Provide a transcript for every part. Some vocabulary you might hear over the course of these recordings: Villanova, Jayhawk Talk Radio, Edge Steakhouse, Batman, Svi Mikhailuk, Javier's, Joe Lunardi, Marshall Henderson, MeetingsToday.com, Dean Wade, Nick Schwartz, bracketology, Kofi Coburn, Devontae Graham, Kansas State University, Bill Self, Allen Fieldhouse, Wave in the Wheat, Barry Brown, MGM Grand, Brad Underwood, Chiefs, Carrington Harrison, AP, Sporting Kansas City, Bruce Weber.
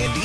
And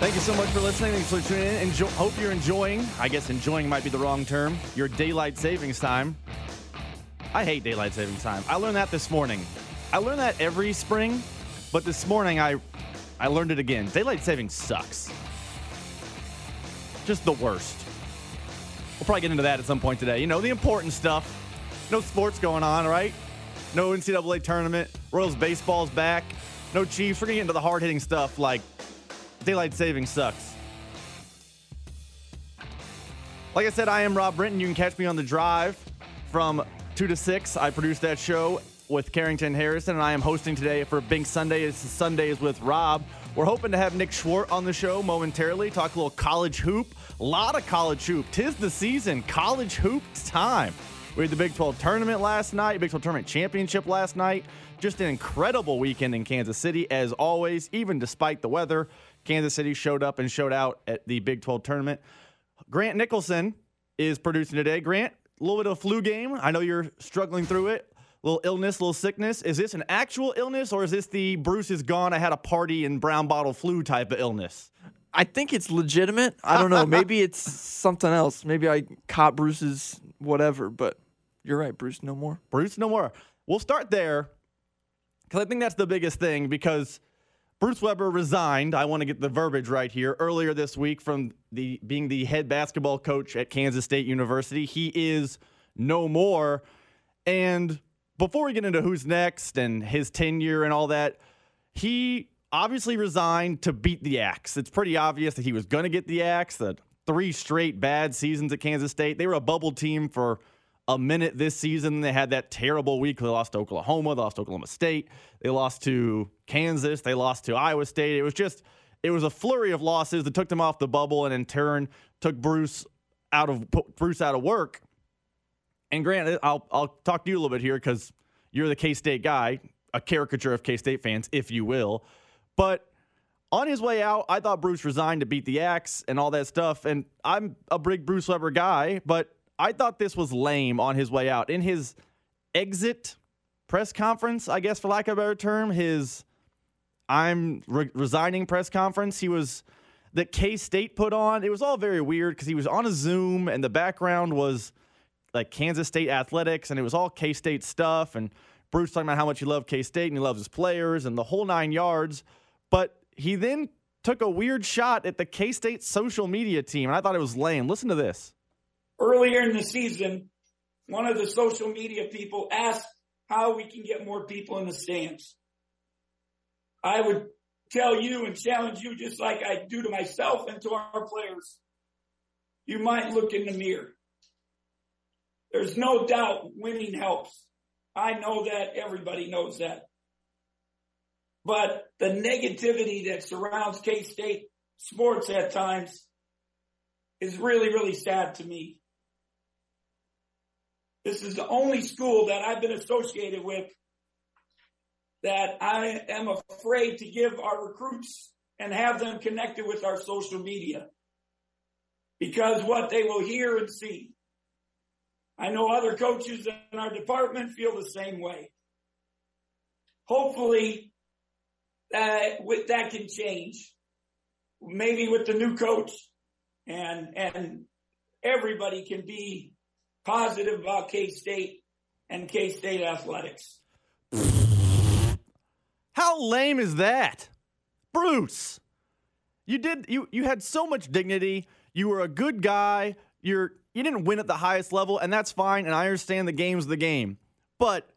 Thank you so much for listening. Thanks for tuning in. Hope you're enjoying. I guess enjoying might be the wrong term. Your daylight savings time. I hate daylight savings time. I learned that this morning. I learned that every spring, but this morning I learned it again. Daylight savings sucks. Just the worst. We'll probably get into that at some point today. You know, the important stuff. No sports going on, right? No NCAA tournament. Royals baseball's back. No Chiefs. We're going to get into the hard-hitting stuff like daylight saving sucks. Like I said, I am Rob Brinton. You can catch me on The Drive from 2 to 6. I produce that show with Carrington Harrison, and I am hosting today for Big Sunday. It's Sundays with Rob. We're hoping to have Nick Schwartz on the show momentarily, talk a little college hoop. A lot of college hoop. 'Tis the season. College hoop time. We had the Big 12 tournament last night, Big 12 tournament championship last night. Just an incredible weekend in Kansas City, as always, even despite the weather. Kansas City showed up and showed out at the Big 12 tournament. Grant Nicholson is producing today. Grant, a little bit of a flu game. I know you're struggling through it. A little illness, a little sickness. Is this an actual illness, or is this the Bruce is gone, I had a party and brown bottle flu type of illness? I think it's legitimate. I don't know. Maybe it's something else. Maybe I caught Bruce's whatever, but you're right. Bruce, no more. Bruce, no more. We'll start there because I think that's the biggest thing, because Bruce Weber resigned. I want to get the verbiage right here. Earlier this week, from being the head basketball coach at Kansas State University, he is no more. And before we get into who's next and his tenure and all that, he obviously resigned to beat the axe. It's pretty obvious that he was going to get the axe. The 3 straight bad seasons at Kansas State. They were a bubble team for a minute this season. They had that terrible week. They lost to Oklahoma. They lost to Oklahoma State. They lost to Kansas. They lost to Iowa State. It was a flurry of losses that took them off the bubble and in turn took Bruce out of work. And Grant, I'll talk to you a little bit here because you're the K-State guy, a caricature of K-State fans, if you will. But on his way out, I thought Bruce resigned to beat the axe and all that stuff. And I'm a big Bruce Weber guy, but I thought this was lame on his way out. In his exit press conference, I guess, for lack of a better term, his resigning press conference, that K-State put on. It was all very weird because he was on a Zoom and the background was like Kansas State athletics and it was all K-State stuff. And Bruce talking about how much he loved K-State and he loves his players and the whole 9 yards. But he then took a weird shot at the K-State social media team, and I thought it was lame. Listen to this. Earlier in the season, one of the social media people asked how we can get more people in the stands. I would tell you and challenge you, just like I do to myself and to our players, you might look in the mirror. There's no doubt winning helps. I know that. Everybody knows that. But the negativity that surrounds K-State sports at times is really, really sad to me. This is the only school that I've been associated with that I am afraid to give our recruits and have them connected with our social media, because what they will hear and see. I know other coaches in our department feel the same way. hopefully that can change, maybe with the new coach, and everybody can be positive about K-State and K-State athletics. How lame is that? Bruce, you had so much dignity. You were a good guy. You didn't win at the highest level, and that's fine, and I understand the game's the game. But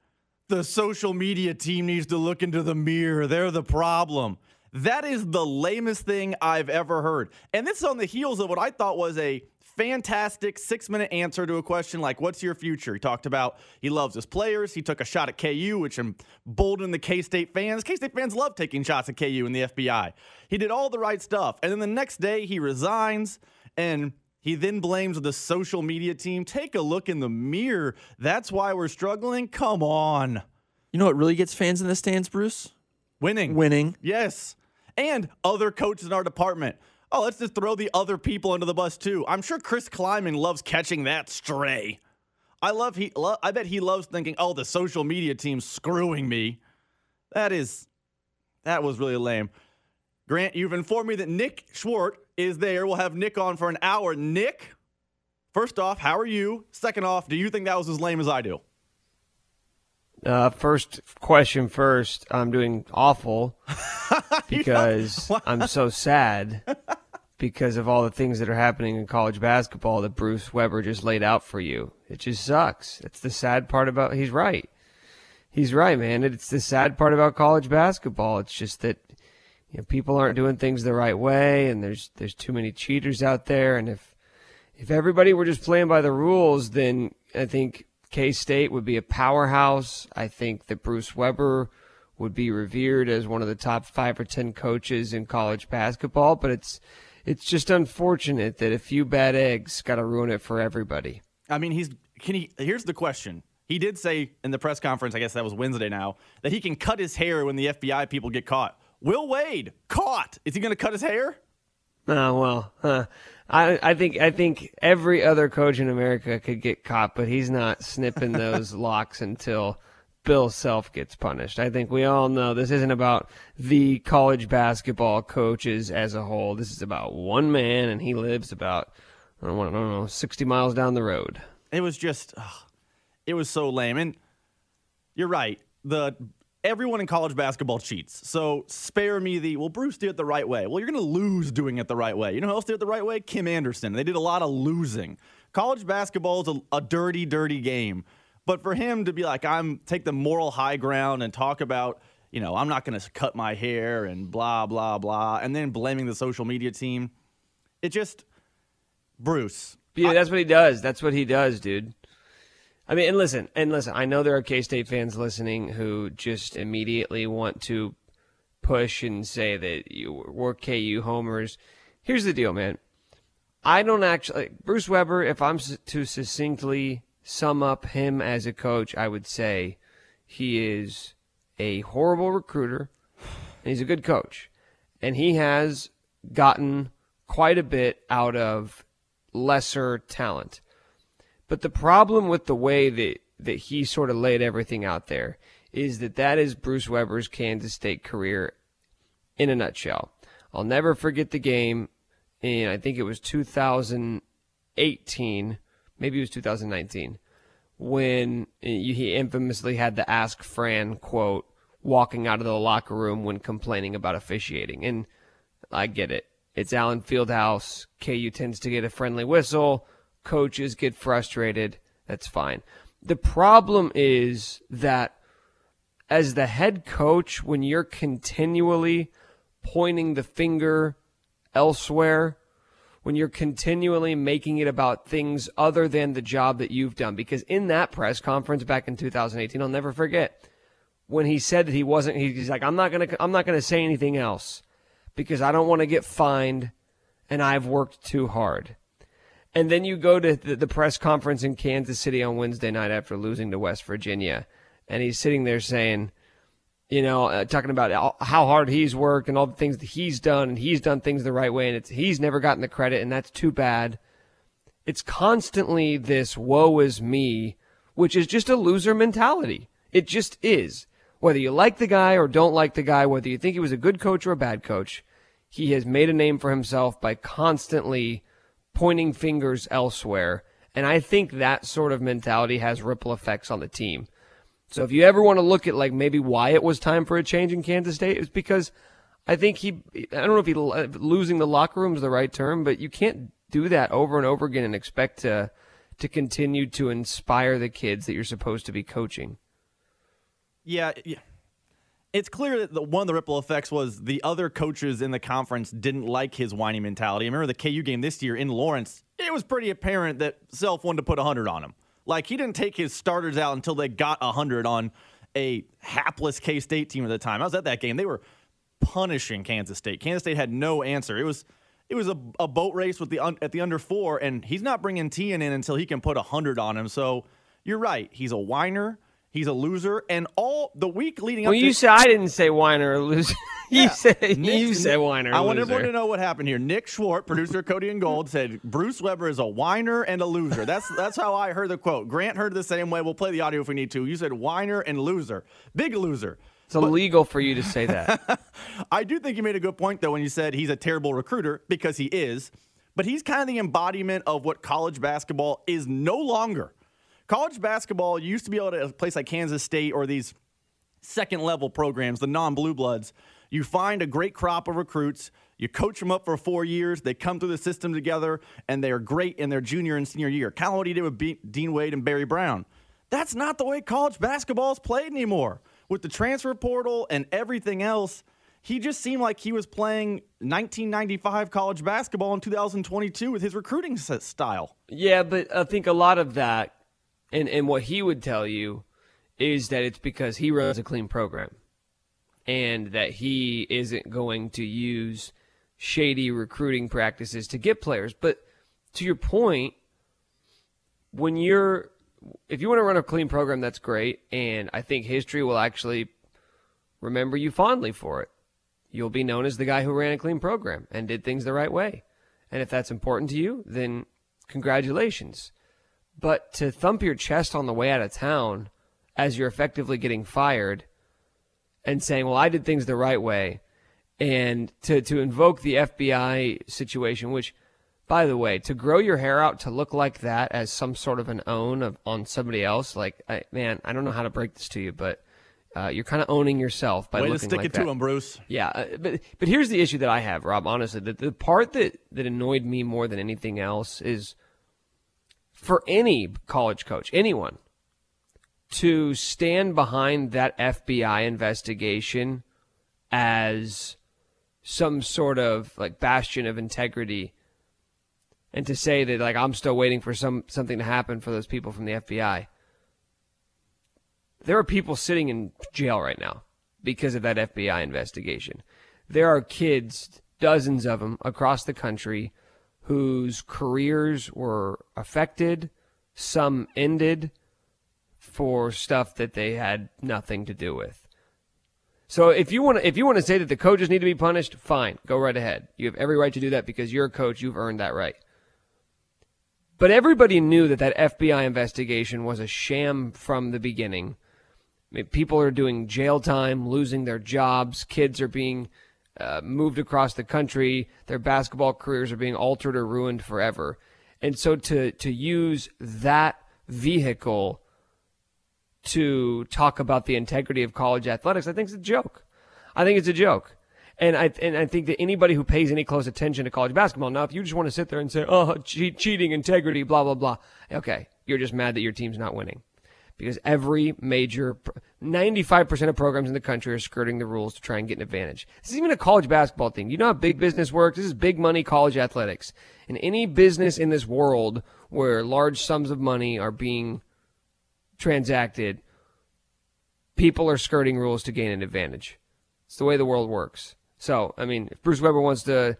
the social media team needs to look into the mirror. They're the problem. That is the lamest thing I've ever heard. And this is on the heels of what I thought was a fantastic 6-minute answer to a question like, what's your future? He talked about he loves his players. He took a shot at KU, which emboldened the K-State fans. K-State fans love taking shots at KU and the FBI. He did all the right stuff. And then the next day he resigns, and he then blames the social media team. Take a look in the mirror. That's why we're struggling. Come on. You know what really gets fans in the stands, Bruce? Winning. Yes. And other coaches in our department. Oh, let's just throw the other people under the bus too. I'm sure Chris Kleiman loves catching that stray. I bet he loves thinking, "Oh, the social media team's screwing me." That was really lame. Grant, you've informed me that Nick Schwartz is there. We'll have Nick on for an hour. Nick, first off, how are you? Second off, do you think that was as lame as I do? First question first, I'm doing awful because I'm so sad because of all the things that are happening in college basketball that Bruce Weber just laid out for you. It just sucks. It's the sad part about, he's right. He's right, man. It's the sad part about college basketball. It's just that, you know, people aren't doing things the right way, and there's too many cheaters out there. And if everybody were just playing by the rules, then I think K-State would be a powerhouse. I think that Bruce Weber would be revered as one of the top 5 or 10 coaches in college basketball, but it's just unfortunate that a few bad eggs got to ruin it for everybody. I mean, here's the question. He did say in the press conference, I guess that was Wednesday now, that he can cut his hair when the FBI people get caught. Will Wade caught. Is he going to cut his hair? I think every other coach in America could get caught, but he's not snipping those locks until Bill Self gets punished. I think we all know this isn't about the college basketball coaches as a whole. This is about one man, and he lives about, 60 miles down the road. It was just, it was so lame. And you're right. Everyone in college basketball cheats. So spare me Bruce did it the right way. Well, you're going to lose doing it the right way. You know who else did it the right way? Kim Anderson. They did a lot of losing. College basketball is a dirty, dirty game. But for him to be like, take the moral high ground and talk about, I'm not going to cut my hair and blah, blah, blah, and then blaming the social media team. It just, Bruce. Yeah, that's what he does. That's what he does, dude. I mean, and listen, I know there are K-State fans listening who just immediately want to push and say that you were KU homers. Here's the deal, man. I don't actually – Bruce Weber, if I'm to succinctly sum up him as a coach, I would say he is a horrible recruiter, and he's a good coach. And he has gotten quite a bit out of lesser talent. But the problem with the way that he sort of laid everything out there is that is Bruce Weber's Kansas State career in a nutshell. I'll never forget the game, and I think it was 2018, maybe it was 2019, when he infamously had the Ask Fran quote walking out of the locker room when complaining about officiating. And I get it. It's Allen Fieldhouse. KU tends to get a friendly whistle. Coaches get frustrated. That's fine. The problem is that as the head coach, when you're continually pointing the finger elsewhere, when you're continually making it about things other than the job that you've done, because in that press conference back in 2018, I'll never forget when he said that he's like, I'm not going to say anything else because I don't want to get fined and I've worked too hard. And then you go to the press conference in Kansas City on Wednesday night after losing to West Virginia, and he's sitting there saying, talking about how hard he's worked and all the things that he's done, and he's done things the right way, and he's never gotten the credit, and that's too bad. It's constantly this woe is me, which is just a loser mentality. It just is. Whether you like the guy or don't like the guy, whether you think he was a good coach or a bad coach, he has made a name for himself by constantly pointing fingers elsewhere. And I think that sort of mentality has ripple effects on the team. So if you ever want to look at like maybe why it was time for a change in Kansas State, it's because I think I don't know if losing the locker room is the right term, but you can't do that over and over again and expect to continue to inspire the kids that you're supposed to be coaching. Yeah. It's clear that one of the ripple effects was the other coaches in the conference didn't like his whiny mentality. I remember the KU game this year in Lawrence. It was pretty apparent that Self wanted to put 100 on him. Like, he didn't take his starters out until they got 100 on a hapless K-State team at the time. I was at that game. They were punishing Kansas State. Kansas State had no answer. It was a boat race with at the under four, and he's not bringing Tian in until he can put 100 on him. So you're right. He's a whiner. He's a loser, and all the week leading up. Well, you said I didn't say whiner or loser. You said whiner. I want everyone to know what happened here. Nick Schwartz, producer Cody and Gold, said Bruce Weber is a whiner and a loser. That's how I heard the quote. Grant heard it the same way. We'll play the audio if we need to. You said whiner and loser, big loser. It's illegal for you to say that. I do think you made a good point though when you said he's a terrible recruiter, because he is, but he's kind of the embodiment of what college basketball is no longer. College basketball used to be able to, a place like Kansas State or these second-level programs, the non-blue bloods, you find a great crop of recruits, you coach them up for 4 years, they come through the system together, and they are great in their junior and senior year. Kind of what he did with Dean Wade and Barry Brown. That's not the way college basketball is played anymore. With the transfer portal and everything else, he just seemed like he was playing 1995 college basketball in 2022 with his recruiting style. Yeah, but I think a lot of that, And what he would tell you is that it's because he runs a clean program and that he isn't going to use shady recruiting practices to get players. But to your point, if you want to run a clean program, that's great. And I think history will actually remember you fondly for it. You'll be known as the guy who ran a clean program and did things the right way. And if that's important to you, then congratulations. But to thump your chest on the way out of town as you're effectively getting fired and saying, well, I did things the right way, and to invoke the FBI situation, which, by the way, to grow your hair out to look like that as some sort of an own on somebody else, like, I don't know how to break this to you, but you're kind of owning yourself by looking like that. Way to stick it to him, Bruce. Yeah, but here's the issue that I have, Rob, honestly. The part that annoyed me more than anything else is, for any college coach, anyone, to stand behind that FBI investigation as some sort of like bastion of integrity, and to say that like I'm still waiting for something to happen for those people from the FBI. There are people sitting in jail right now because of that FBI investigation. There are kids, dozens of them across the country, whose careers were affected, some ended, for stuff that they had nothing to do with. So if you want to say that the coaches need to be punished, fine, go right ahead. You have every right to do that because you're a coach, you've earned that right. But everybody knew that FBI investigation was a sham from the beginning. I mean, people are doing jail time, losing their jobs, kids are being moved across the country, their basketball careers are being altered or ruined forever. And so to use that vehicle to talk about the integrity of college athletics, I think it's a joke. And I think that anybody who pays any close attention to college basketball, now if you just want to sit there and say, oh, cheating, integrity, blah, blah, blah, okay, you're just mad that your team's not winning. Because 95% of programs in the country are skirting the rules to try and get an advantage. This is even a college basketball thing. You know how big business works? This is big money college athletics. And any business in this world where large sums of money are being transacted, people are skirting rules to gain an advantage. It's the way the world works. So, I mean, if Bruce Weber wants to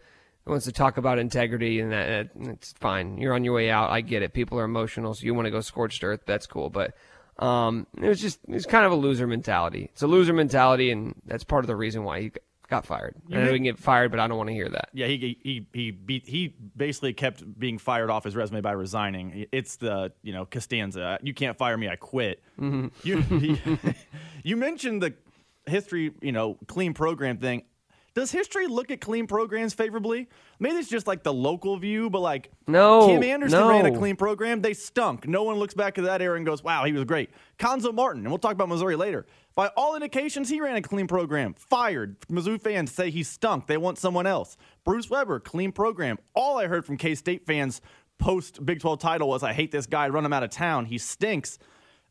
talk about integrity, and that, it's fine. You're on your way out. I get it. People are emotional, so you want to go scorched earth. That's cool. But it's kind of a loser mentality. It's a loser mentality, and that's part of the reason why he got fired. I know he can get fired, but I don't want to hear that. Yeah, he basically kept being fired off his resume by resigning. It's the Costanza, you can't fire me, I quit. Mm-hmm. You mentioned the history, you know, clean program thing. Does history look at clean programs favorably? Maybe it's just like the local view, but like Kim Anderson ran a clean program. They stunk. No one looks back at that era and goes, wow, he was great. Konzo Martin, and we'll talk about Missouri later. By all indications, he ran a clean program. Fired. Mizzou fans say he stunk. They want someone else. Bruce Weber, clean program. All I heard from K-State fans post Big 12 title was, I hate this guy, run him out of town. He stinks.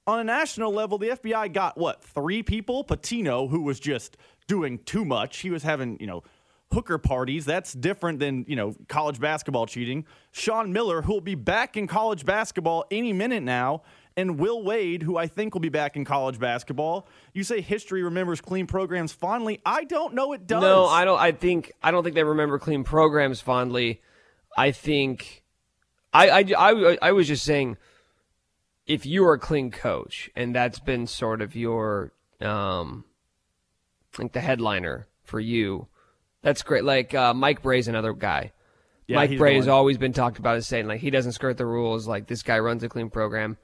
On a national level, the FBI got, what, 3 people? Patino, who was just doing too much. He was having, you know, hooker parties. That's different than, you know, college basketball cheating. Sean Miller, who will be back in college basketball any minute now, and Will Wade, who I think will be back in college basketball. You say history remembers clean programs fondly. I don't know it does. No, I don't think they remember clean programs fondly. I think I was just saying, if you are a clean coach, and that's been sort of your, like the headliner for you, that's great. Like Mike Bray's another guy. Yeah, Mike Bray's always been talked about as saying, like, he doesn't skirt the rules. Like, this guy runs a clean program.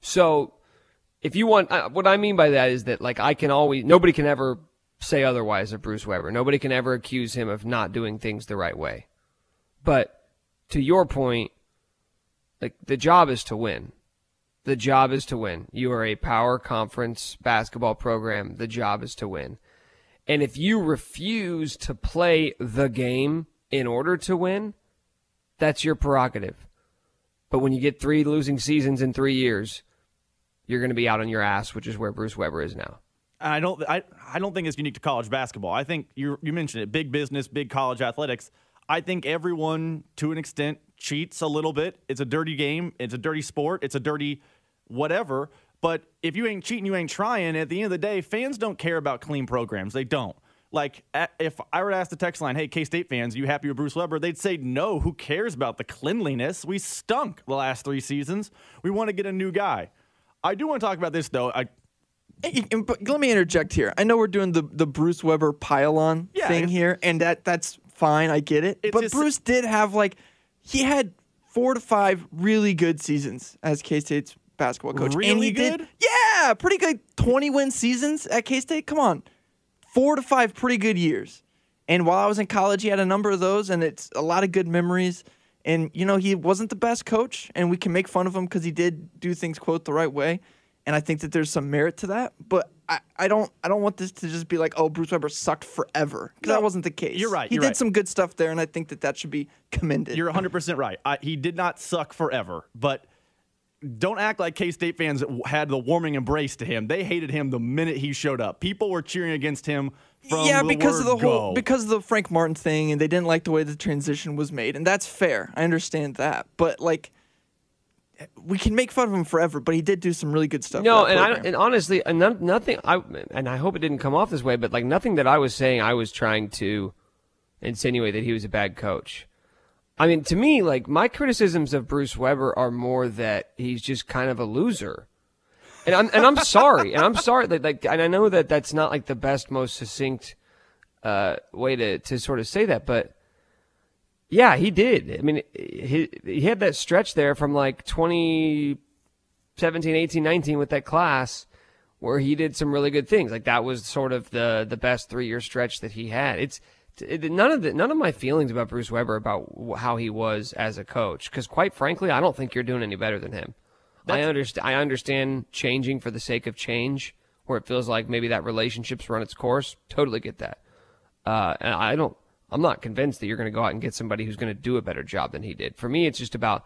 So if you want, what I mean by that is that, like, I can always, nobody can ever say otherwise of Bruce Weber. Nobody can ever accuse him of not doing things the right way. But to your point, like, the job is to win. The job is to win. You are a power conference basketball program. The job is to win. And if you refuse to play the game in order to win, that's your prerogative. But when you get 3 losing seasons in 3 years, you're going to be out on your ass, which is where Bruce Weber is now. I don't think it's unique to college basketball. I think you mentioned it, big business, big college athletics. I think everyone, to an extent, cheats a little bit. It's a dirty game. It's a dirty sport. It's a dirty whatever. But if you ain't cheating, you ain't trying. At the end of the day, fans don't care about clean programs. They don't. Like, if I were to ask the text line, hey, K-State fans, are you happy with Bruce Weber? They'd say, no, who cares about the cleanliness? We stunk the last 3 seasons. We want to get a new guy. I do want to talk about this, though. Let me interject here. I know we're doing the Bruce Weber pile-on thing here, and that's fine. I get it. But Bruce did have, like, he had 4 to 5 really good seasons as K-State's basketball coach. Really and he good? Did, yeah, pretty good 20-win seasons at K-State. Come on. 4 to 5 pretty good years. And while I was in college, he had a number of those, and it's a lot of good memories. And, you know, he wasn't the best coach, and we can make fun of him because he did do things, quote, the right way. And I think that there's some merit to that. But I don't want this to just be like, oh, Bruce Weber sucked forever. Because that wasn't the case. You're right. He did some good stuff there, and I think that should be commended. You're 100% right. He did not suck forever. But don't act like K-State fans had the warming embrace to him. They hated him the minute he showed up. People were cheering against him from because of the Frank Martin thing, and they didn't like the way the transition was made. And that's fair. I understand that. But, like, we can make fun of him forever, but he did do some really good stuff. No, and honestly, nothing. I hope it didn't come off this way, but like nothing that I was saying, I was trying to insinuate that he was a bad coach. I mean, to me, like my criticisms of Bruce Weber are more that he's just kind of a loser, and I'm sorry that like, and I know that that's not like the best, most succinct way to sort of say that, but. Yeah, he did. I mean, he had that stretch there from like 2017, 18, 19 with that class where he did some really good things. Like that was sort of the best 3-year stretch that he had. None of my feelings about Bruce Weber about how he was as a coach, because quite frankly, I don't think you're doing any better than him. I understand changing for the sake of change, where it feels like maybe that relationship's run its course. Totally get that. And I'm not convinced that you're going to go out and get somebody who's going to do a better job than he did. For me, it's just about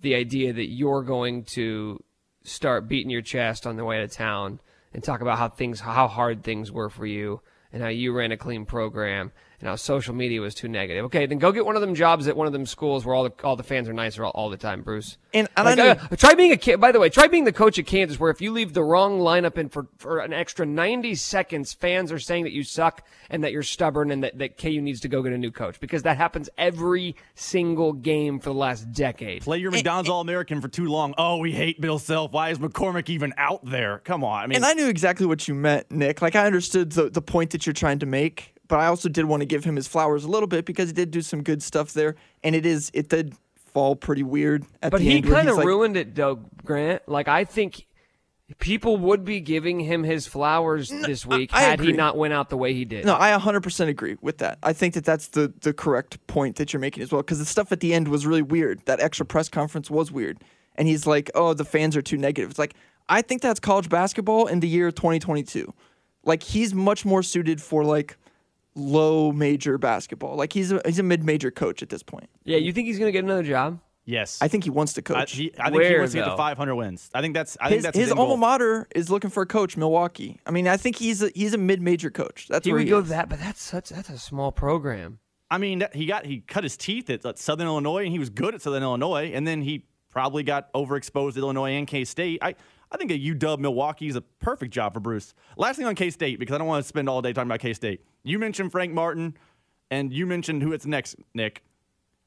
the idea that you're going to start beating your chest on the way to town and talk about how hard things were for you and how you ran a clean program and how social media was too negative. Okay, then go get one of them jobs at one of them schools where all the fans are nicer all the time, Bruce. Try being the coach at Kansas where if you leave the wrong lineup in for an extra 90 seconds, fans are saying that you suck and that you're stubborn and that KU needs to go get a new coach, because that happens every single game for the last decade. Play your McDonald's All-American for too long. Oh, we hate Bill Self. Why is McCormick even out there? Come on. I mean, and I knew exactly what you meant, Nick. Like I understood the point that you're trying to make. But I also did want to give him his flowers a little bit because he did do some good stuff there, and it did fall pretty weird at the end. But he kind of ruined it, though, Grant. Like I think people would be giving him his flowers this week had he not went out the way he did. No, I 100% agree with that. I think that that's the correct point that you're making as well, because the stuff at the end was really weird. That extra press conference was weird. And he's like, oh, the fans are too negative. It's like, I think that's college basketball in the year 2022. Like, he's much more suited for, like, low major basketball. Like, he's a mid-major coach at this point. Yeah, you think he's going to get another job? Yes. I think he wants to coach. I think he wants to get to 500 wins. I think that's his alma mater is looking for a coach, Milwaukee. I mean, I think he's a mid-major coach. That's where he is. But that's a small program. I mean, he cut his teeth at Southern Illinois, and he was good at Southern Illinois, and then he probably got overexposed at Illinois and K-State. I think a UW Milwaukee is a perfect job for Bruce. Last thing on K-State, because I don't want to spend all day talking about K-State. You mentioned Frank Martin, and you mentioned who it's next, Nick.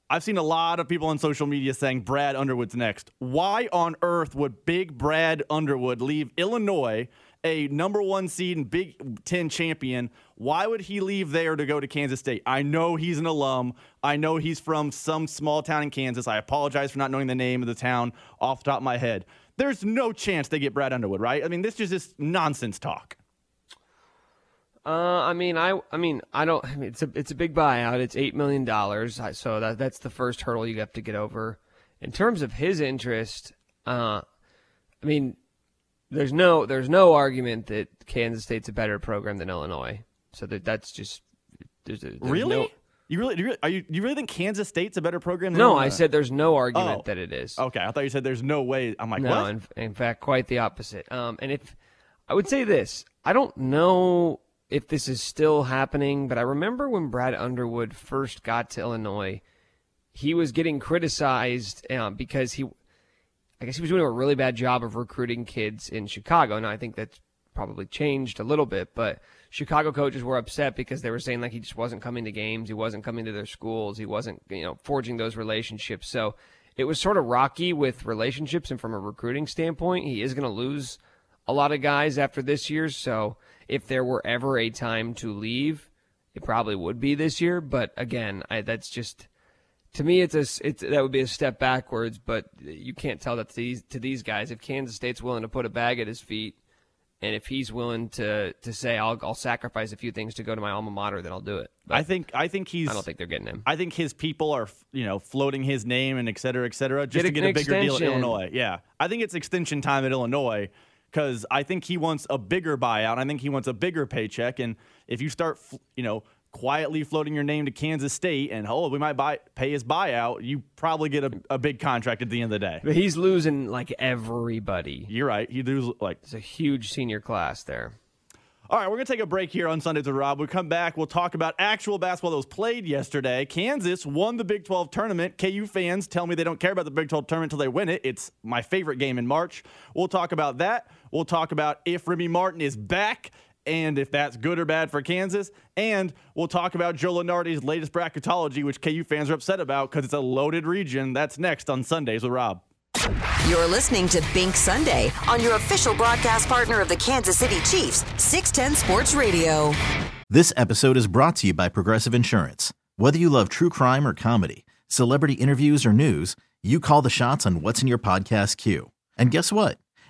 I've seen a lot of people on social media saying Brad Underwood's next. Why on earth would big Brad Underwood leave Illinois, a #1 seed and Big Ten champion? Why would he leave there to go to Kansas State? I know he's an alum. I know he's from some small town in Kansas. I apologize for not knowing the name of the town off the top of my head. There's no chance they get Brad Underwood, right? I mean, this is just nonsense talk. It's a big buyout. It's $8 million. So that's the first hurdle you have to get over. In terms of his interest, there's no argument that Kansas State's a better program than Illinois. So you really think Kansas State's a better program than Illinois? I said there's no argument that it is. Okay, I thought you said there's no way. I'm like, no, what? In fact, quite the opposite. And if I would say this, I don't know if this is still happening, but I remember when Brad Underwood first got to Illinois, he was getting criticized because he was doing a really bad job of recruiting kids in Chicago. Now, I think that's probably changed a little bit, but Chicago coaches were upset because they were saying, like, he just wasn't coming to games, he wasn't coming to their schools, he wasn't, forging those relationships. So it was sort of rocky with relationships, and from a recruiting standpoint, he is going to lose a lot of guys after this year, so if there were ever a time to leave, it probably would be this year. But again, that would be a step backwards. But you can't tell that to these guys. If Kansas State's willing to put a bag at his feet, and if he's willing to say, I'll sacrifice a few things to go to my alma mater, then I'll do it. But I don't think they're getting him. I think his people are floating his name and et cetera, just to get a bigger deal at Illinois. Yeah, I think it's extension time at Illinois, because I think he wants a bigger buyout. I think he wants a bigger paycheck. And if you start, quietly floating your name to Kansas State and, we might pay his buyout, you probably get a big contract at the end of the day. But he's losing, like, everybody. You're right. He loses, like, it's a huge senior class there. All right, we're going to take a break here on Sundays with Rob. We'll come back. We'll talk about actual basketball that was played yesterday. Kansas won the Big 12 tournament. KU fans tell me they don't care about the Big 12 tournament until they win it. It's my favorite game in March. We'll talk about that. We'll talk about if Remy Martin is back and if that's good or bad for Kansas. And we'll talk about Joe Lunardi's latest bracketology, which KU fans are upset about because it's a loaded region. That's next on Sundays with Rob. You're listening to Bink Sunday on your official broadcast partner of the Kansas City Chiefs, 610 Sports Radio. This episode is brought to you by Progressive Insurance. Whether you love true crime or comedy, celebrity interviews or news, you call the shots on what's in your podcast queue. And guess what?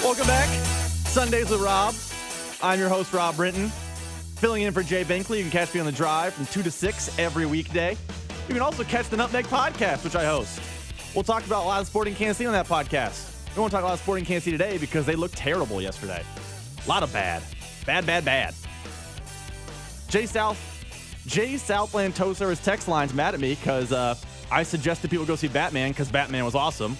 Welcome back. Sundays with Rob. I'm your host, Rob Brinton. Filling in for Jay Binkley. You can catch me on The Drive from 2 to 6 every weekday. You can also catch the Nutmeg Podcast, which I host. We'll talk about a lot of Sporting Kansas City on that podcast. We won't talk a lot of Sporting Kansas City today because they looked terrible yesterday. A lot of bad. Jay Southland Tow Service text line's mad at me because I suggested people go see Batman because Batman was awesome.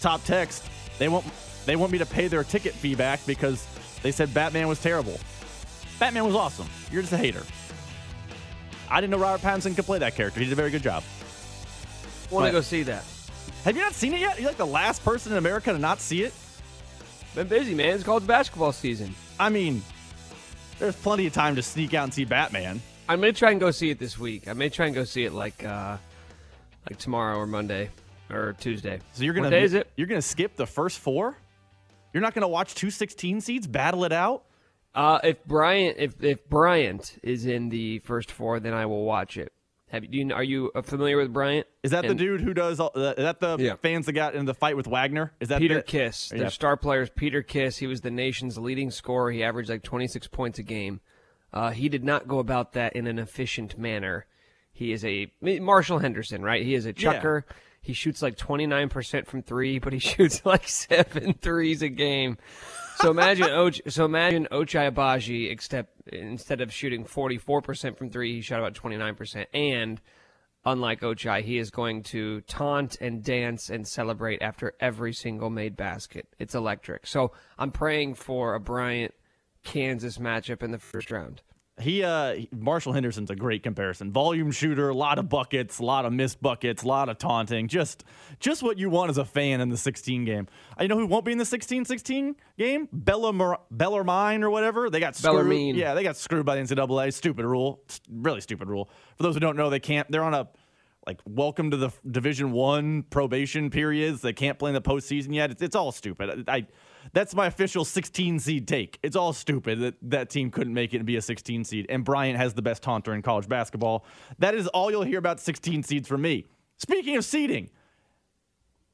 Top text, they want me to pay their ticket fee back because they said Batman was terrible. Batman was awesome. You're just a hater. I didn't know Robert Pattinson could play that character. He did a very good job. I want to go see that. Have you not seen it yet? You're like the last person in America to not see it. Been busy, man. It's college basketball season. I mean, there's plenty of time to sneak out and see Batman. I may try and go see it this week. I may try and go see it like tomorrow or Monday or Tuesday. So you're gonna, what day is it? You're gonna skip the first four? You're not gonna watch 2 16 seeds battle it out? If Bryant is in the first four, then I will watch it. Are you familiar with Bryant? Is that the dude who does? Is that the fans that got in the fight with Wagner? Is that Peter Kiss? Yeah. Their star players, Peter Kiss. He was the nation's leading scorer. He averaged like 26 points a game. He did not go about that in an efficient manner. He is a Marshall Henderson, right? He is a chucker. Yeah. He shoots like 29% from three, but he shoots like 7 threes a game. So imagine Ochai Agbaji, except instead of shooting 44% from three, he shot about 29%. And unlike Ochai, he is going to taunt and dance and celebrate after every single made basket. It's electric. So I'm praying for a Bryant-Kansas matchup in the first round. Marshall Henderson's a great comparison. Volume shooter, a lot of buckets, a lot of missed buckets, a lot of taunting. Just what you want as a fan in the 16 game. I know who won't be in the 16-16 game? Bellarmine or whatever. They got screwed. Bellarmine. Yeah, they got screwed by the NCAA. Stupid rule. Really stupid rule. For those who don't know, they can't. They're on a welcome to the Division I probation periods. They can't play in the postseason yet. It's all stupid. That's my official 16 seed take. It's all stupid that team couldn't make it and be a 16 seed. And Bryant has the best taunter in college basketball. That is all you'll hear about 16 seeds from me. Speaking of seeding,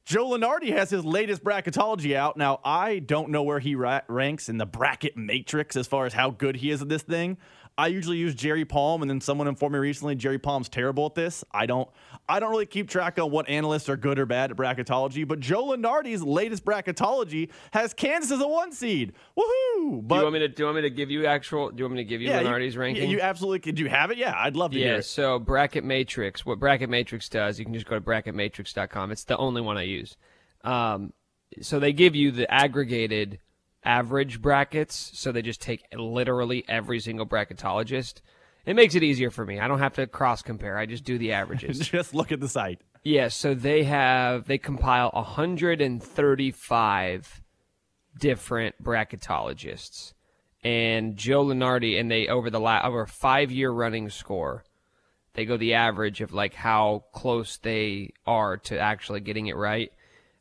Joe Lunardi has his latest bracketology out. Now, I don't know where he ranks in the bracket matrix as far as how good he is at this thing. I usually use Jerry Palm, and then someone informed me recently Jerry Palm's terrible at this. I don't really keep track of what analysts are good or bad at bracketology, but Joe Lunardi's latest bracketology has Kansas as a 1 seed. Woohoo! But do you want me to give you Lunardi's ranking? Yeah, you absolutely can. Do you have it? Yeah, I'd love to hear it. Yeah, so Bracket Matrix, what Bracket Matrix does, you can just go to bracketmatrix.com. It's the only one I use. So they give you the aggregated average brackets, so they just take literally every single bracketologist. It makes it easier for me. I don't have to cross compare. I just do the averages. Just look at the site. Yeah, so they compile 135 different bracketologists, and Joe Lunardi, and they over a 5-year running score, they go the average of like how close they are to actually getting it right.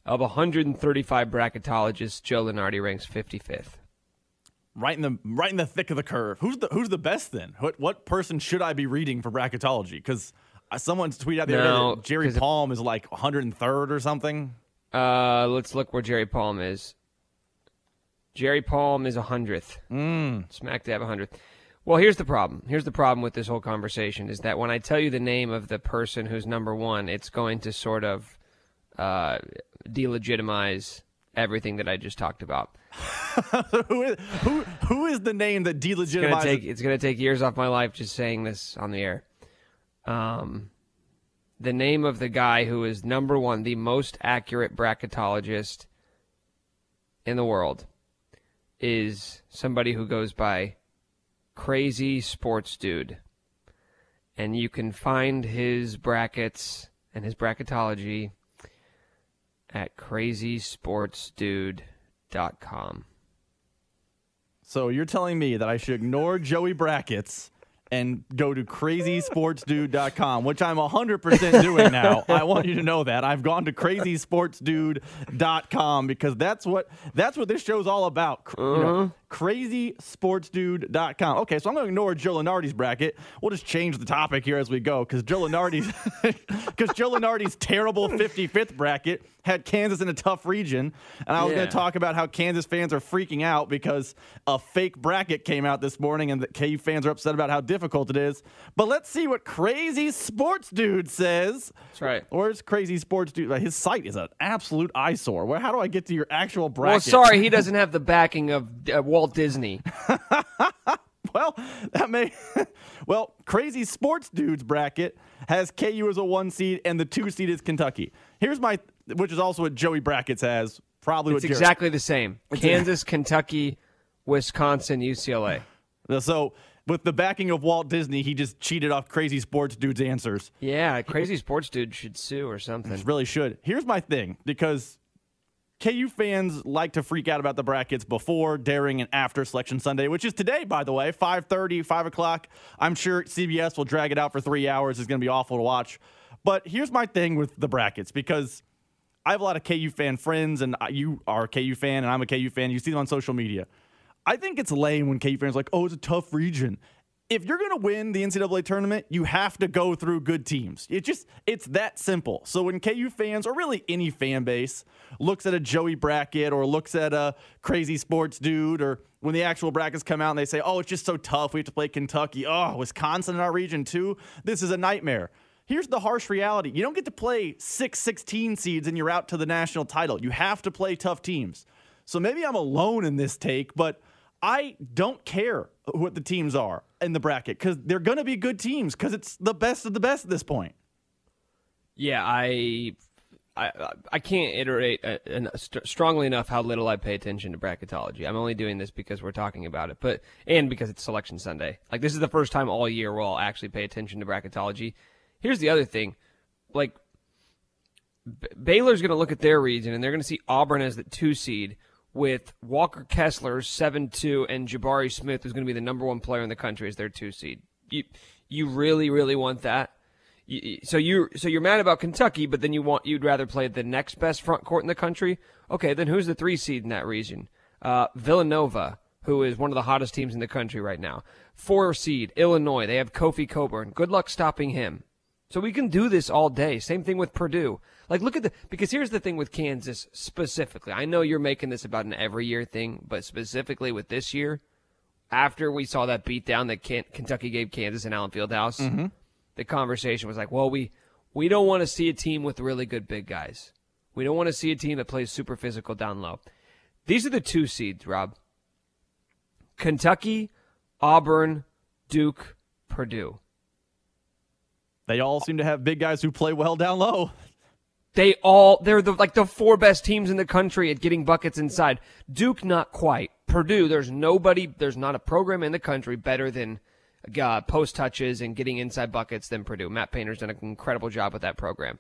Of 135 bracketologists, Joe Lunardi ranks 55th. Right in the thick of the curve. Who's the best then? What person should I be reading for bracketology? Because someone tweeted out the other day that Jerry Palm is like 103rd or something. Let's look where Jerry Palm is. Jerry Palm is 100th. Smack dab 100th. Well, here's the problem. Here's the problem with this whole conversation is that when I tell you the name of the person who's number one, it's going to sort of delegitimize everything that I just talked about. who is the name that delegitimizes? It's going to take years off my life just saying this on the air. The name of the guy who is number one, the most accurate bracketologist in the world, is somebody who goes by Crazy Sports Dude. And you can find his brackets and his bracketology at crazysportsdude.com. So you're telling me that I should ignore Joey Brackets and go to crazysportsdude.com, which I'm 100% doing now. I want you to know that. I've gone to crazysportsdude.com because that's what this show's all about. You know, crazysportsdude.com. Okay, so I'm going to ignore Joe Lunardi's bracket. We'll just change the topic here as we go because Joe Lunardi's terrible 55th bracket had Kansas in a tough region, and I was going to talk about how Kansas fans are freaking out because a fake bracket came out this morning and the KU fans are upset about how difficult it is. But let's see what Crazy Sports Dude says. That's right. Where's Crazy Sports Dude? His site is an absolute eyesore. Well, how do I get to your actual bracket? Well, sorry, he doesn't have the backing of Walt Disney. Well, that may. Well, Crazy Sports Dude's bracket has KU as a 1 seed, and the 2 seed is Kentucky. Here's my, which is also what Joey Brackets has. Probably it's exactly the same. Kansas, Kentucky, Wisconsin, UCLA. So with the backing of Walt Disney, he just cheated off Crazy Sports Dude's answers. Yeah, Crazy Sports Dude should sue or something. He really should. Here's my thing, because KU fans like to freak out about the brackets before, during, and after Selection Sunday, which is today, by the way, 5:30, 5 o'clock. I'm sure CBS will drag it out for 3 hours. It's going to be awful to watch. But here's my thing with the brackets, because I have a lot of KU fan friends, and you are a KU fan, and I'm a KU fan. You see them on social media. I think it's lame when KU fans are like, oh, it's a tough region. If you're going to win the NCAA tournament, you have to go through good teams. It's that simple. So when KU fans, or really any fan base, looks at a Joey bracket or looks at a Crazy Sports Dude, or when the actual brackets come out and they say, oh, it's just so tough, we have to play Kentucky. Oh, Wisconsin in our region too. This is a nightmare. Here's the harsh reality. You don't get to play 6 16 seeds and you're out to the national title. You have to play tough teams. So maybe I'm alone in this take, but I don't care what the teams are in the bracket because they're going to be good teams because it's the best of the best at this point. Yeah, I can't iterate strongly enough how little I pay attention to bracketology. I'm only doing this because we're talking about it, and because it's Selection Sunday. Like, this is the first time all year where I'll actually pay attention to bracketology. Here's the other thing. Like, Baylor's going to look at their region, and they're going to see Auburn as the 2 seed, with Walker Kessler 7-2 and Jabari Smith, who's going to be the number 1 player in the country, as their 2 seed. You really, really want that? So you're mad about Kentucky, but then you'd rather play the next best front court in the country. Okay, then who's the 3 seed in that region? Villanova, who is one of the hottest teams in the country right now. 4 seed Illinois. They have Kofi Coburn. Good luck stopping him. So we can do this all day. Same thing with Purdue. Like, because here's the thing with Kansas specifically. I know you're making this about an every year thing, but specifically with this year, after we saw that beatdown that Kentucky gave Kansas in Allen Fieldhouse, mm-hmm. The conversation was like, well, we don't want to see a team with really good big guys. We don't want to see a team that plays super physical down low. These are the 2 seeds, Rob. Kentucky, Auburn, Duke, Purdue. They all seem to have big guys who play well down low. They're the 4 best teams in the country at getting buckets inside. Duke, not quite. Purdue, there's not a program in the country better than post touches and getting inside buckets than Purdue. Matt Painter's done an incredible job with that program.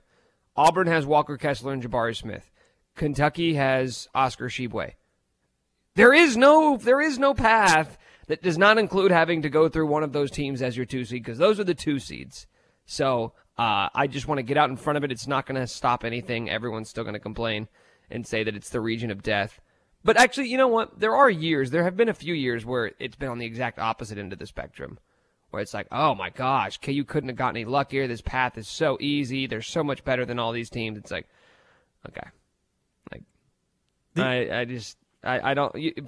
Auburn has Walker Kessler and Jabari Smith. Kentucky has Oscar Tshiebwe. There is no path that does not include having to go through one of those teams as your 2 seed, because those are the 2 seeds. So I just want to get out in front of it. It's not going to stop anything. Everyone's still going to complain and say that it's the region of death. But actually, you know what? There have been a few years where it's been on the exact opposite end of the spectrum, where it's like, oh, my gosh, KU couldn't have gotten any luckier. This path is so easy. They're so much better than all these teams. It's like, okay.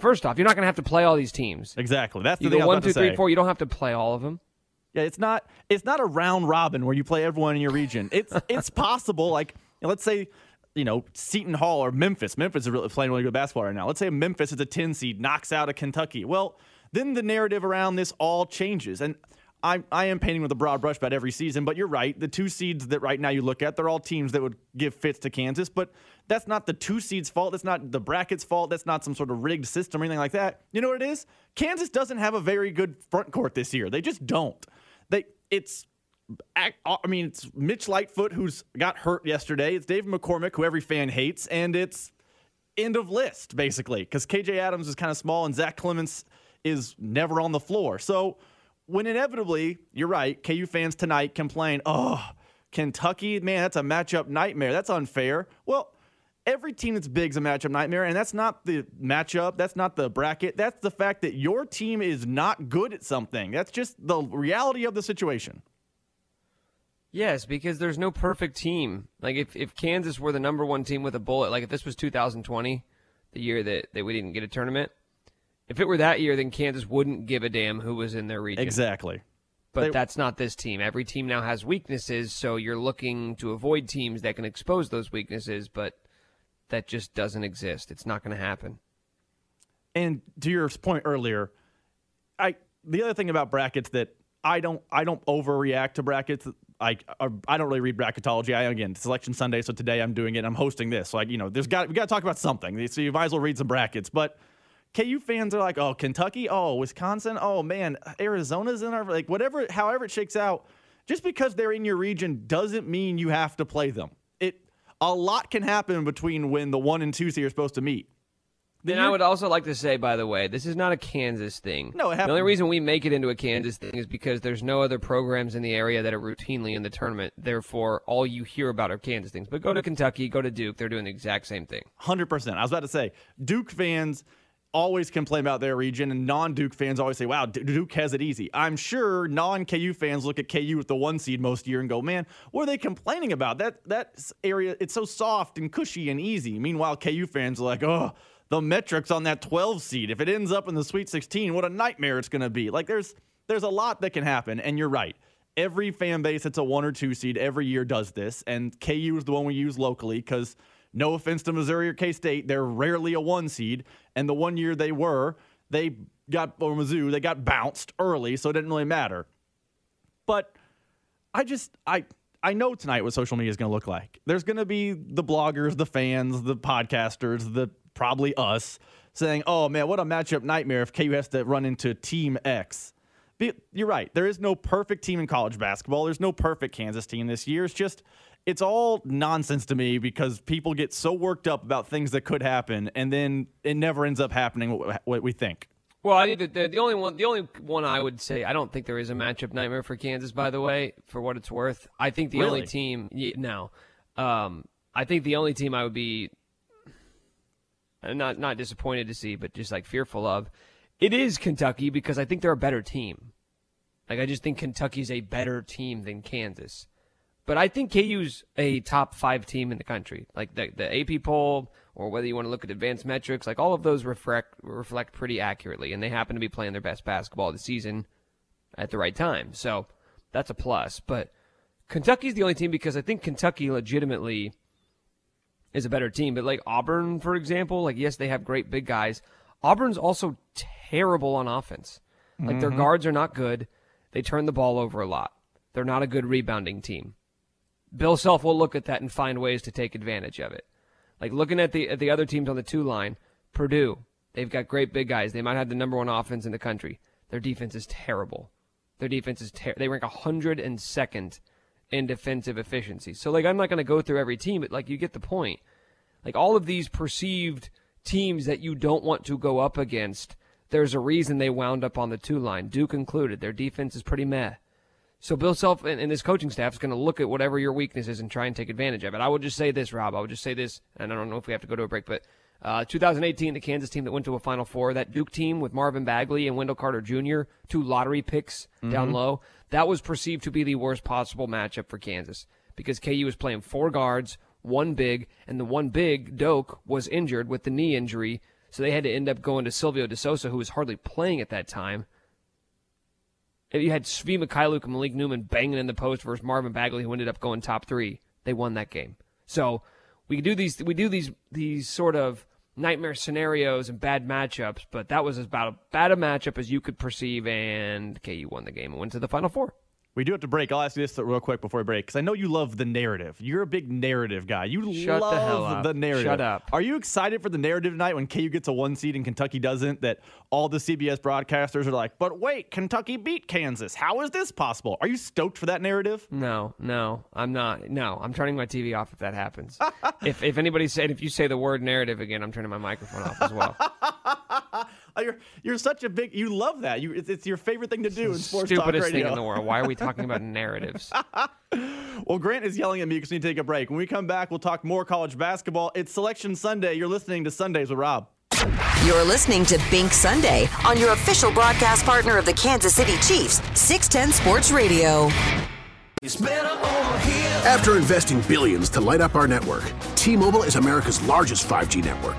First off, you're not going to have to play all these teams. Exactly. That's the thing I was about to say. You go 1, 2, 3, 4. You don't have to play all of them. Yeah, it's not a round robin where you play everyone in your region. It's possible. Like, let's say, Seton Hall or Memphis. Memphis is playing really good basketball right now. Let's say Memphis is a 10 seed, knocks out a Kentucky. Well, then the narrative around this all changes. And I am painting with a broad brush about every season, but you're right. The 2 seeds that right now you look at, they're all teams that would give fits to Kansas, but that's not the 2 seeds' fault. That's not the bracket's fault. That's not some sort of rigged system or anything like that. You know what it is? Kansas doesn't have a very good front court this year. They just don't. It's Mitch Lightfoot, who's got hurt yesterday. It's David McCormick, who every fan hates, and it's end of list, basically, because KJ Adams is kind of small and Zach Clemens is never on the floor. So when inevitably, you're right, KU fans tonight complain, oh, Kentucky, man, that's a matchup nightmare. That's unfair. Well, Every team that's big is a matchup nightmare, and that's not the matchup. That's not the bracket. That's the fact that your team is not good at something. That's just the reality of the situation. Yes, because there's no perfect team. Like, if Kansas were the number one team with a bullet, like if this was 2020, the year that we didn't get a tournament, if it were that year, then Kansas wouldn't give a damn who was in their region. Exactly. But that's not this team. Every team now has weaknesses, so you're looking to avoid teams that can expose those weaknesses, but that just doesn't exist. It's not going to happen. And to your point earlier, the other thing about brackets that I don't overreact to brackets. I don't really read bracketology. Again, Selection Sunday, so today I'm doing it. I'm hosting this. So we got to talk about something. So you might as well read some brackets. But KU fans are like, oh, Kentucky, oh, Wisconsin, oh man, Arizona's in our, like, whatever. However it shakes out, just because they're in your region doesn't mean you have to play them. A lot can happen between when the 1 and 2 seed are supposed to meet. Then I would also like to say, by the way, this is not a Kansas thing. No, it happens. The only reason we make it into a Kansas thing is because there's no other programs in the area that are routinely in the tournament. Therefore, all you hear about are Kansas things. But go to Kentucky, go to Duke. They're doing the exact same thing. 100%. I was about to say, Duke fans always complain about their region, and non-Duke fans always say, wow, Duke has it easy. I'm sure non-KU fans look at KU with the 1 seed most year and go, man, what are they complaining about? That area, it's so soft and cushy and easy. Meanwhile, KU fans are like, oh, the metrics on that 12 seed. If it ends up in the Sweet 16, what a nightmare it's going to be. Like, there's a lot that can happen, and you're right. Every fan base that's a 1 or 2 seed every year does this, and KU is the one we use locally because, no offense to Missouri or K-State, they're rarely a 1 seed. And the 1 year they were, they got bounced early, so it didn't really matter. But I know tonight what social media is going to look like. There's going to be the bloggers, the fans, the podcasters, probably us, saying, oh, man, what a matchup nightmare if KU has to run into Team X. You're right. There is no perfect team in college basketball. There's no perfect Kansas team this year. It's just, it's all nonsense to me because people get so worked up about things that could happen, and then it never ends up happening what we think. Well, the only one I would say, I don't think there is a matchup nightmare for Kansas, by the way, for what it's worth. I think the really? Only team no, I think the only team I would be not disappointed to see, but just like fearful of, it is Kentucky because I think they're a better team. Like, I just think Kentucky's a better team than Kansas. But I think KU's a top 5 team in the country. Like, the AP poll, or whether you want to look at advanced metrics, like all of those reflect pretty accurately, and they happen to be playing their best basketball of the season at the right time. So that's a plus. But Kentucky's the only team because I think Kentucky legitimately is a better team. But like Auburn, for example, like, yes, they have great big guys. Auburn's also terrible on offense. Like, their guards are not good. They turn the ball over a lot. They're not a good rebounding team. Bill Self will look at that and find ways to take advantage of it. Like, looking at the other teams on the 2 line, Purdue, they've got great big guys. They might have the number 1 offense in the country. Their defense is terrible. They rank 102nd in defensive efficiency. So, like, I'm not going to go through every team, but, like, you get the point. Like, all of these perceived teams that you don't want to go up against, there's a reason they wound up on the 2 line, Duke included. Their defense is pretty meh. So Bill Self and his coaching staff is going to look at whatever your weakness is and try and take advantage of it. I would just say this, Rob. I would just say this, and I don't know if we have to go to a break, but 2018, the Kansas team that went to a Final Four, that Duke team with Marvin Bagley and Wendell Carter Jr., 2 lottery picks down low, that was perceived to be the worst possible matchup for Kansas because KU was playing 4 guards, 1 big, and the 1 big, Doak, was injured with the knee injury, so they had to end up going to Silvio De Sosa, who was hardly playing at that time. You had Svi Mikhailuk and Malik Newman banging in the post versus Marvin Bagley, who ended up going top 3. They won that game. So we do these sort of nightmare scenarios and bad matchups, but that was as bad a matchup as you could perceive, and KU won the game and went to the Final Four. We do have to break. I'll ask you this real quick before we break, because I know you love the narrative. You're a big narrative guy. You love the narrative. Shut up. Are you excited for the narrative tonight when KU gets a 1 seed and Kentucky doesn't, that all the CBS broadcasters are like, but wait, Kentucky beat Kansas. How is this possible? Are you stoked for that narrative? No, I'm not. No, I'm turning my TV off if that happens. If you say the word narrative again, I'm turning my microphone off as well. You're such a big. You love that. It's your favorite thing to do in sports talk radio. Stupidest thing in the world. Why are we talking about narratives? Well, Grant is yelling at me because we need to take a break. When we come back, we'll talk more college basketball. It's Selection Sunday. You're listening to Sundays with Rob. You're listening to Bink Sunday on your official broadcast partner of the Kansas City Chiefs, 610 Sports Radio. It's better over here. After investing billions to light up our network, T-Mobile is America's largest 5G network.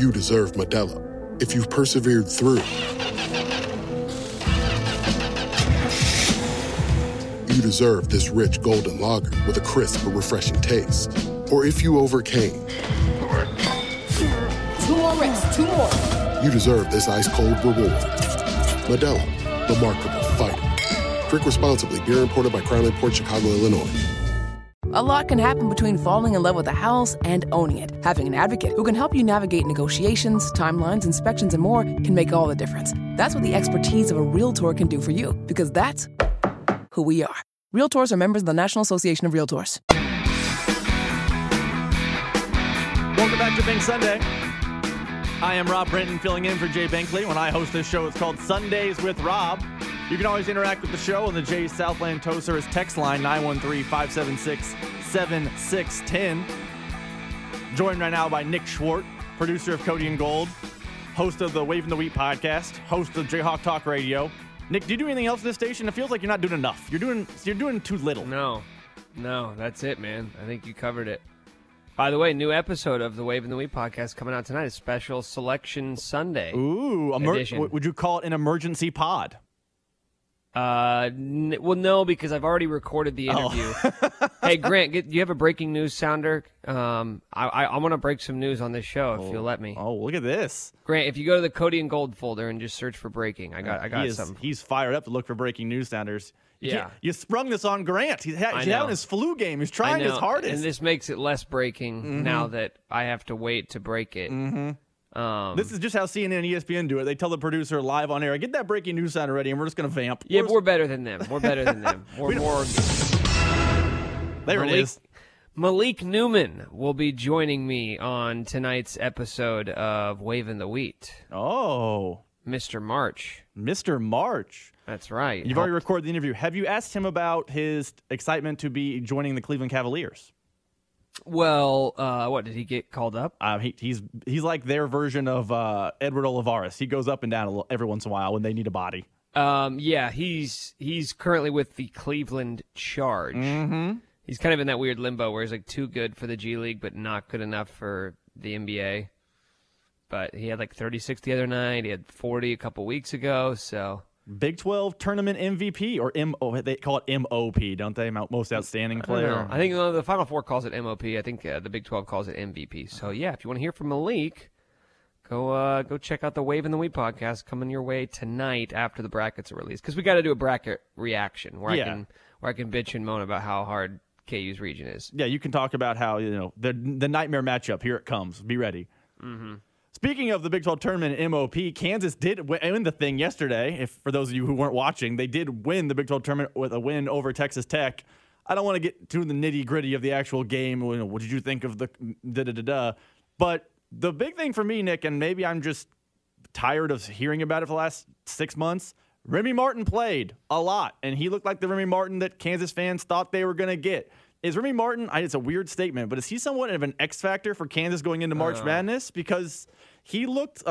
You deserve Modelo. If you've persevered through... You deserve this rich golden lager with a crisp but refreshing taste. Or if you overcame... 2 more rings, 2 more. You deserve this ice-cold reward. Modelo, the Markable Fighter. Drink responsibly. Beer imported by Crown Port, Chicago, Illinois. A lot can happen between falling in love with a house and owning it. Having an advocate who can help you navigate negotiations, timelines, inspections, and more can make all the difference. That's what the expertise of a Realtor can do for you, because that's who we are. Realtors are members of the National Association of Realtors. Welcome back to Bink Sunday. I am Rob Brinton, filling in for Jay Binkley. When I host this show, it's called Sundays with Rob. You can always interact with the show on the Jay Southland Tow Service text line, 913-576-7610. Joined right now by Nick Schwartz, producer of Cody and Gold, host of the Wave in the Wheat podcast, host of Jayhawk Talk Radio. Nick, do you do anything else at this station? It feels like you're not doing enough. You're doing too little. No, that's it, man. I think you covered it. By the way, new episode of the Wave in the Wheat podcast coming out tonight. A special Selection Sunday. Ooh, edition. Would you call it an emergency pod? Well, no, because I've already recorded the interview. Oh. Hey, Grant, do you have a breaking news sounder? I want to break some news on this show if you'll let me. Oh, look at this, Grant! If you go to the Cody and Gold folder and just search for breaking, I got something. He's fired up to look for breaking news sounders. Yeah. You sprung this on Grant. He's having his flu game. He's trying his hardest. And this makes it less breaking now that I have to wait to break it. Mm-hmm. This is just how CNN and ESPN do it. They tell the producer live on air, get that breaking news sound ready, and we're just going to vamp. Yeah, but we're better than them. We're more. There it is. Malik Newman will be joining me on tonight's episode of Wave in the Wheat. Oh. Mr. March. That's right. You've already recorded the interview. Have you asked him about his excitement to be joining the Cleveland Cavaliers? Well, what, did he get called up? He's like their version of Edward Olivares. He goes up and down every once in a while when they need a body. Yeah, he's currently with the Cleveland Charge. Mm-hmm. He's kind of in that weird limbo where he's like too good for the G League but not good enough for the NBA. But he had like 36 the other night. He had 40 a couple weeks ago, so... Big 12 tournament MVP, or MO, they call it MOP, don't they? Most outstanding player. I think the Final Four calls it MOP. I think the Big 12 calls it MVP. So, yeah, if you want to hear from Malik, go check out the Wave in the Wheat podcast coming your way tonight after the brackets are released. Because we got to do a bracket reaction where I can bitch and moan about how hard KU's region is. Yeah, you can talk about how, the nightmare matchup. Here it comes. Be ready. Mm-hmm. Speaking of the Big 12 tournament and MOP, Kansas did win the thing yesterday. For those of you who weren't watching, they did win the Big 12 tournament with a win over Texas Tech. I don't want to get to the nitty-gritty of the actual game. What did you think of the da-da-da-da? But the big thing for me, Nick, and maybe I'm just tired of hearing about it for the last 6 months, Remy Martin played a lot, and he looked like the Remy Martin that Kansas fans thought they were going to get. Is Remy Martin, it's a weird statement, but is he somewhat of an X factor for Kansas going into March Madness? Because he looked,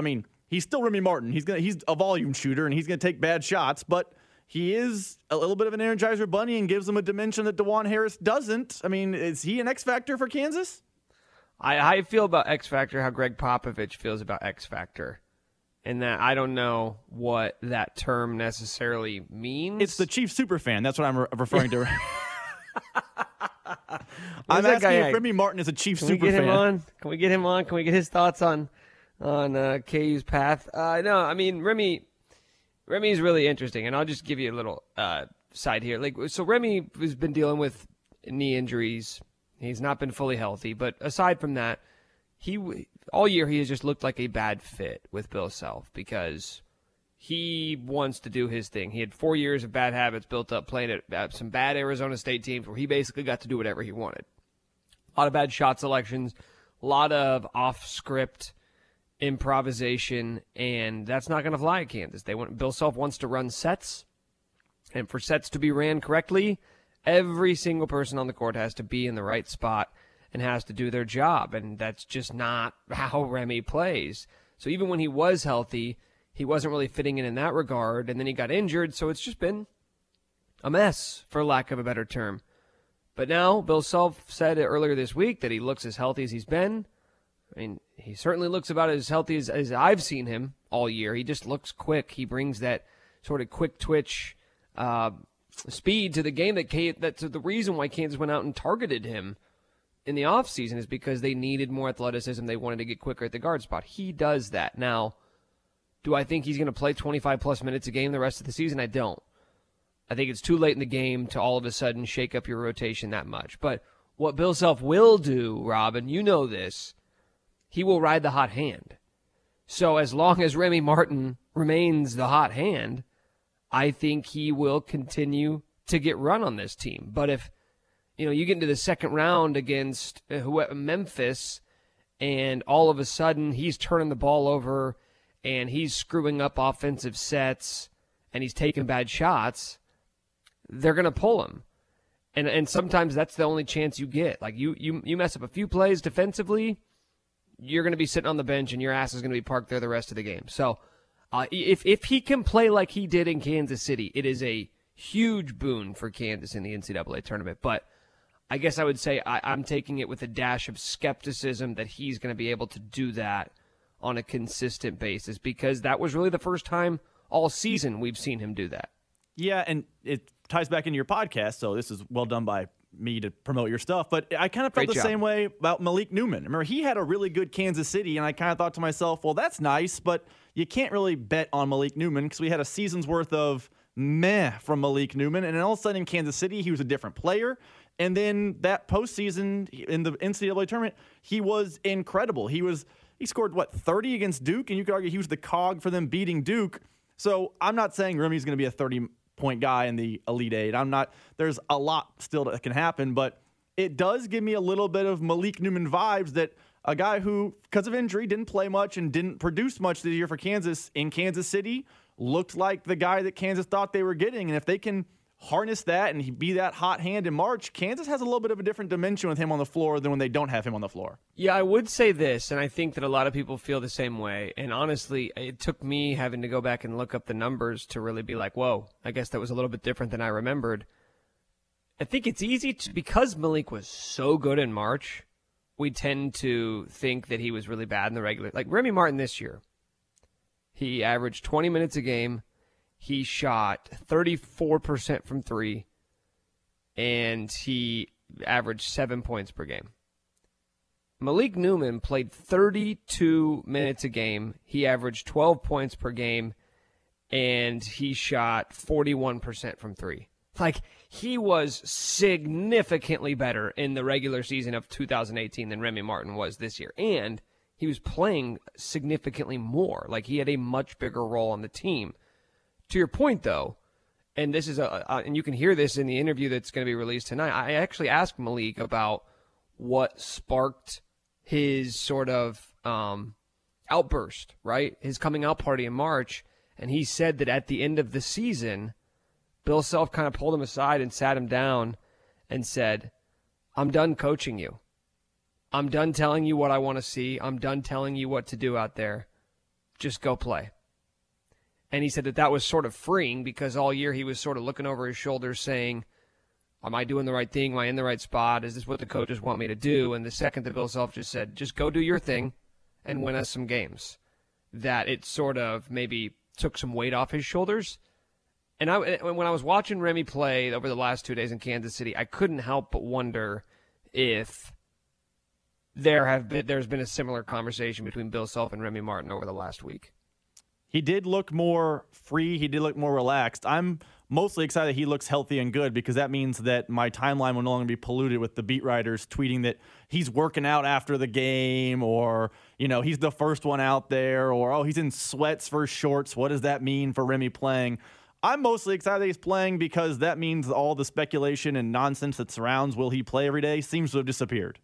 he's still Remy Martin. He's a volume shooter, and he's going to take bad shots, but he is a little bit of an Energizer Bunny and gives them a dimension that Dewan Harris doesn't. Is he an X factor for Kansas? I feel about X factor how Greg Popovich feels about X factor. And that I don't know what that term necessarily means. It's the Chiefs superfan. That's what I'm referring to. I'm asking if Remy Martin is a Chiefs superfan. Can we get him on? Can we get his thoughts on KU's path? No, Remy Remy's really interesting, and I'll just give you a little side here. Like, so Remy has been dealing with knee injuries. He's not been fully healthy, but aside from that, he all year he has just looked like a bad fit with Bill Self because he wants to do his thing. He had 4 years of bad habits built up playing at some bad Arizona State teams where he basically got to do whatever he wanted. A lot of bad shot selections, a lot of off-script improvisation, and that's not going to fly at Kansas. Bill Self wants to run sets, and for sets to be ran correctly, every single person on the court has to be in the right spot and has to do their job, and that's just not how Remy plays. So even when he was healthy, he wasn't really fitting in that regard, and then he got injured, so it's just been a mess, for lack of a better term. But now, Bill Self said earlier this week that he looks as healthy as he's been. I mean, he certainly looks about as healthy as I've seen him all year. He just looks quick. He brings that sort of quick twitch speed to the game. That's the reason why Kansas went out and targeted him in the offseason is because they needed more athleticism. They wanted to get quicker at the guard spot. He does that. Now, do I think he's going to play 25-plus minutes a game the rest of the season? I don't. I think it's too late in the game to all of a sudden shake up your rotation that much. But what Bill Self will do, Rob, and you know this, he will ride the hot hand. So as long as Remy Martin remains the hot hand, I think he will continue to get run on this team. But if you get into the second round against Memphis, and all of a sudden he's turning the ball over, and he's screwing up offensive sets, and he's taking bad shots, they're going to pull him. And sometimes that's the only chance you get. Like, you mess up a few plays defensively, you're going to be sitting on the bench, and your ass is going to be parked there the rest of the game. So if he can play like he did in Kansas City, it is a huge boon for Kansas in the NCAA tournament. But I guess I would say I'm taking it with a dash of skepticism that he's going to be able to do that on a consistent basis, because that was really the first time all season we've seen him do that. Yeah, and it ties back into your podcast, so this is well done by me to promote your stuff, but I kind of felt the same way about Malik Newman. Remember, he had a really good Kansas City, and I kind of thought to myself, well, that's nice, but you can't really bet on Malik Newman because we had a season's worth of meh from Malik Newman, and then all of a sudden in Kansas City, he was a different player. And then that postseason in the NCAA tournament, he was incredible. He scored, 30 against Duke, and you could argue he was the cog for them beating Duke. So I'm not saying Remy's going to be a 30-point guy in the Elite Eight. There's a lot still that can happen, but it does give me a little bit of Malik Newman vibes, that a guy who, because of injury, didn't play much and didn't produce much this year for Kansas in Kansas City, looked like the guy that Kansas thought they were getting. And if they can harness that and be that hot hand in March, Kansas has a little bit of a different dimension with him on the floor than when they don't have him on the floor. Yeah, I would say this, and I think that a lot of people feel the same way. And honestly, it took me having to go back and look up the numbers to really be like, whoa, I guess that was a little bit different than I remembered. I think it's easy because Malik was so good in March, we tend to think that he was really bad in the regular. Like Remy Martin this year, he averaged 20 minutes a game. He shot 34% from three, and he averaged 7 points per game. Malik Newman played 32 minutes a game. He averaged 12 points per game, and he shot 41% from three. Like, he was significantly better in the regular season of 2018 than Remy Martin was this year, and he was playing significantly more. Like, he had a much bigger role on the team. To your point, though, and this is and you can hear this in the interview that's going to be released tonight. I actually asked Malik about what sparked his sort of outburst, right? His coming out party in March, and he said that at the end of the season, Bill Self kind of pulled him aside and sat him down and said, "I'm done coaching you. I'm done telling you what I want to see. I'm done telling you what to do out there. Just go play." And he said that that was sort of freeing, because all year he was sort of looking over his shoulder saying, am I doing the right thing? Am I in the right spot? Is this what the coaches want me to do? And the second that Bill Self just said, just go do your thing and win us some games, that it sort of maybe took some weight off his shoulders. And when I was watching Remy play over the last 2 days in Kansas City, I couldn't help but wonder if there's been a similar conversation between Bill Self and Remy Martin over the last week. He did look more free. He did look more relaxed. I'm mostly excited he looks healthy and good, because that means that my timeline will no longer be polluted with the beat writers tweeting that he's working out after the game, or, you know, he's the first one out there, or, oh, he's in sweats versus shorts. What does that mean for Remy playing? I'm mostly excited that he's playing, because that means all the speculation and nonsense that surrounds will he play every day seems to have disappeared.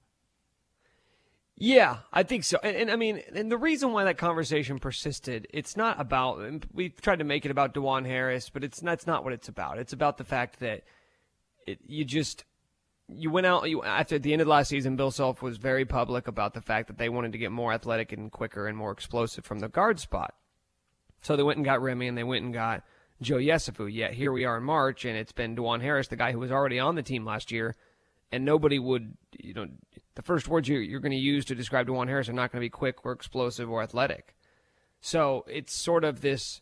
Yeah, I think so. And the reason why that conversation persisted, it's not about, and we've tried to make it about Dewan Harris, but that's not what it's about. It's about the fact that after the end of last season, Bill Self was very public about the fact that they wanted to get more athletic and quicker and more explosive from the guard spot. So they went and got Remy, and they went and got Joe Yesifu. Yet here we are in March, and it's been Dewan Harris, the guy who was already on the team last year, and nobody would, you know, the first words you're going to use to describe Dewan Harris are not going to be quick or explosive or athletic. So it's sort of this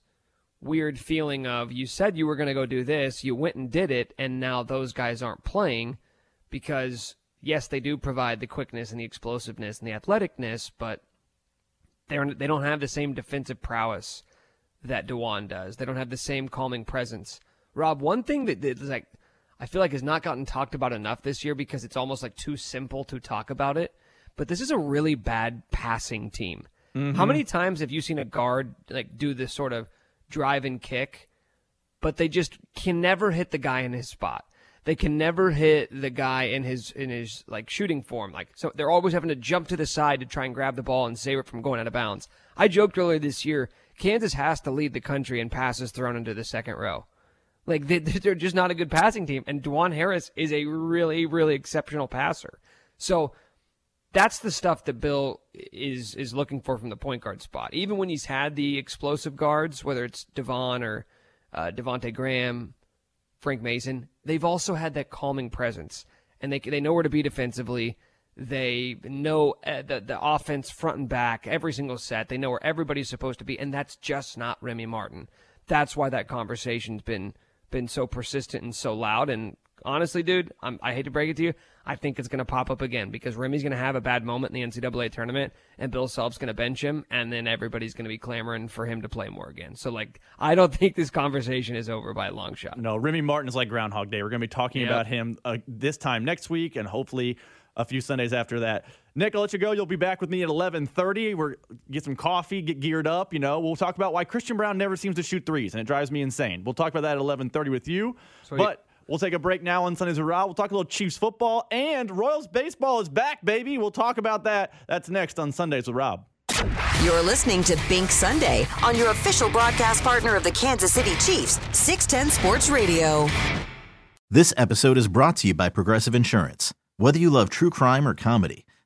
weird feeling of, you said you were going to go do this, you went and did it, and now those guys aren't playing because, yes, they do provide the quickness and the explosiveness and the athleticness, but they don't have the same defensive prowess that Dewan does. They don't have the same calming presence. Rob, one thing that like I feel like has not gotten talked about enough this year, because it's almost like too simple to talk about it, but this is a really bad passing team. Mm-hmm. How many times have you seen a guard like do this sort of drive and kick, but they just can never hit the guy in his spot? They can never hit the guy in his like shooting form. Like, so they're always having to jump to the side to try and grab the ball and save it from going out of bounds. I joked earlier this year, Kansas has to lead the country in passes thrown into the second row. Like, they're just not a good passing team, and Dewan Harris is a really, really exceptional passer. So that's the stuff that Bill is looking for from the point guard spot. Even when he's had the explosive guards, whether it's Devon or Devontae Graham, Frank Mason, they've also had that calming presence, and they know where to be defensively. They know the offense front and back every single set. They know where everybody's supposed to be, and that's just not Remy Martin. That's why that conversation's been so persistent and so loud. And honestly, dude, I hate to break it to you, I think it's going to pop up again, because Remy's going to have a bad moment in the NCAA tournament, and Bill Self's going to bench him, and then everybody's going to be clamoring for him to play more again. So, like, I don't think this conversation is over by a long shot. No, Remy Martin is like Groundhog Day. We're going to be talking about him this time next week, and hopefully a few Sundays after that. Nick, I'll let you go. You'll be back with me at 11:30. We'll get some coffee, get geared up. You know, we'll talk about why Christian Brown never seems to shoot threes, and it drives me insane. We'll talk about that at 11:30 with you. Sweet. But we'll take a break now on Sundays with Rob. We'll talk a little Chiefs football, and Royals baseball is back, baby. We'll talk about that. That's next on Sundays with Rob. You're listening to Bink Sunday on your official broadcast partner of the Kansas City Chiefs, 610 Sports Radio. This episode is brought to you by Progressive Insurance. Whether you love true crime or comedy,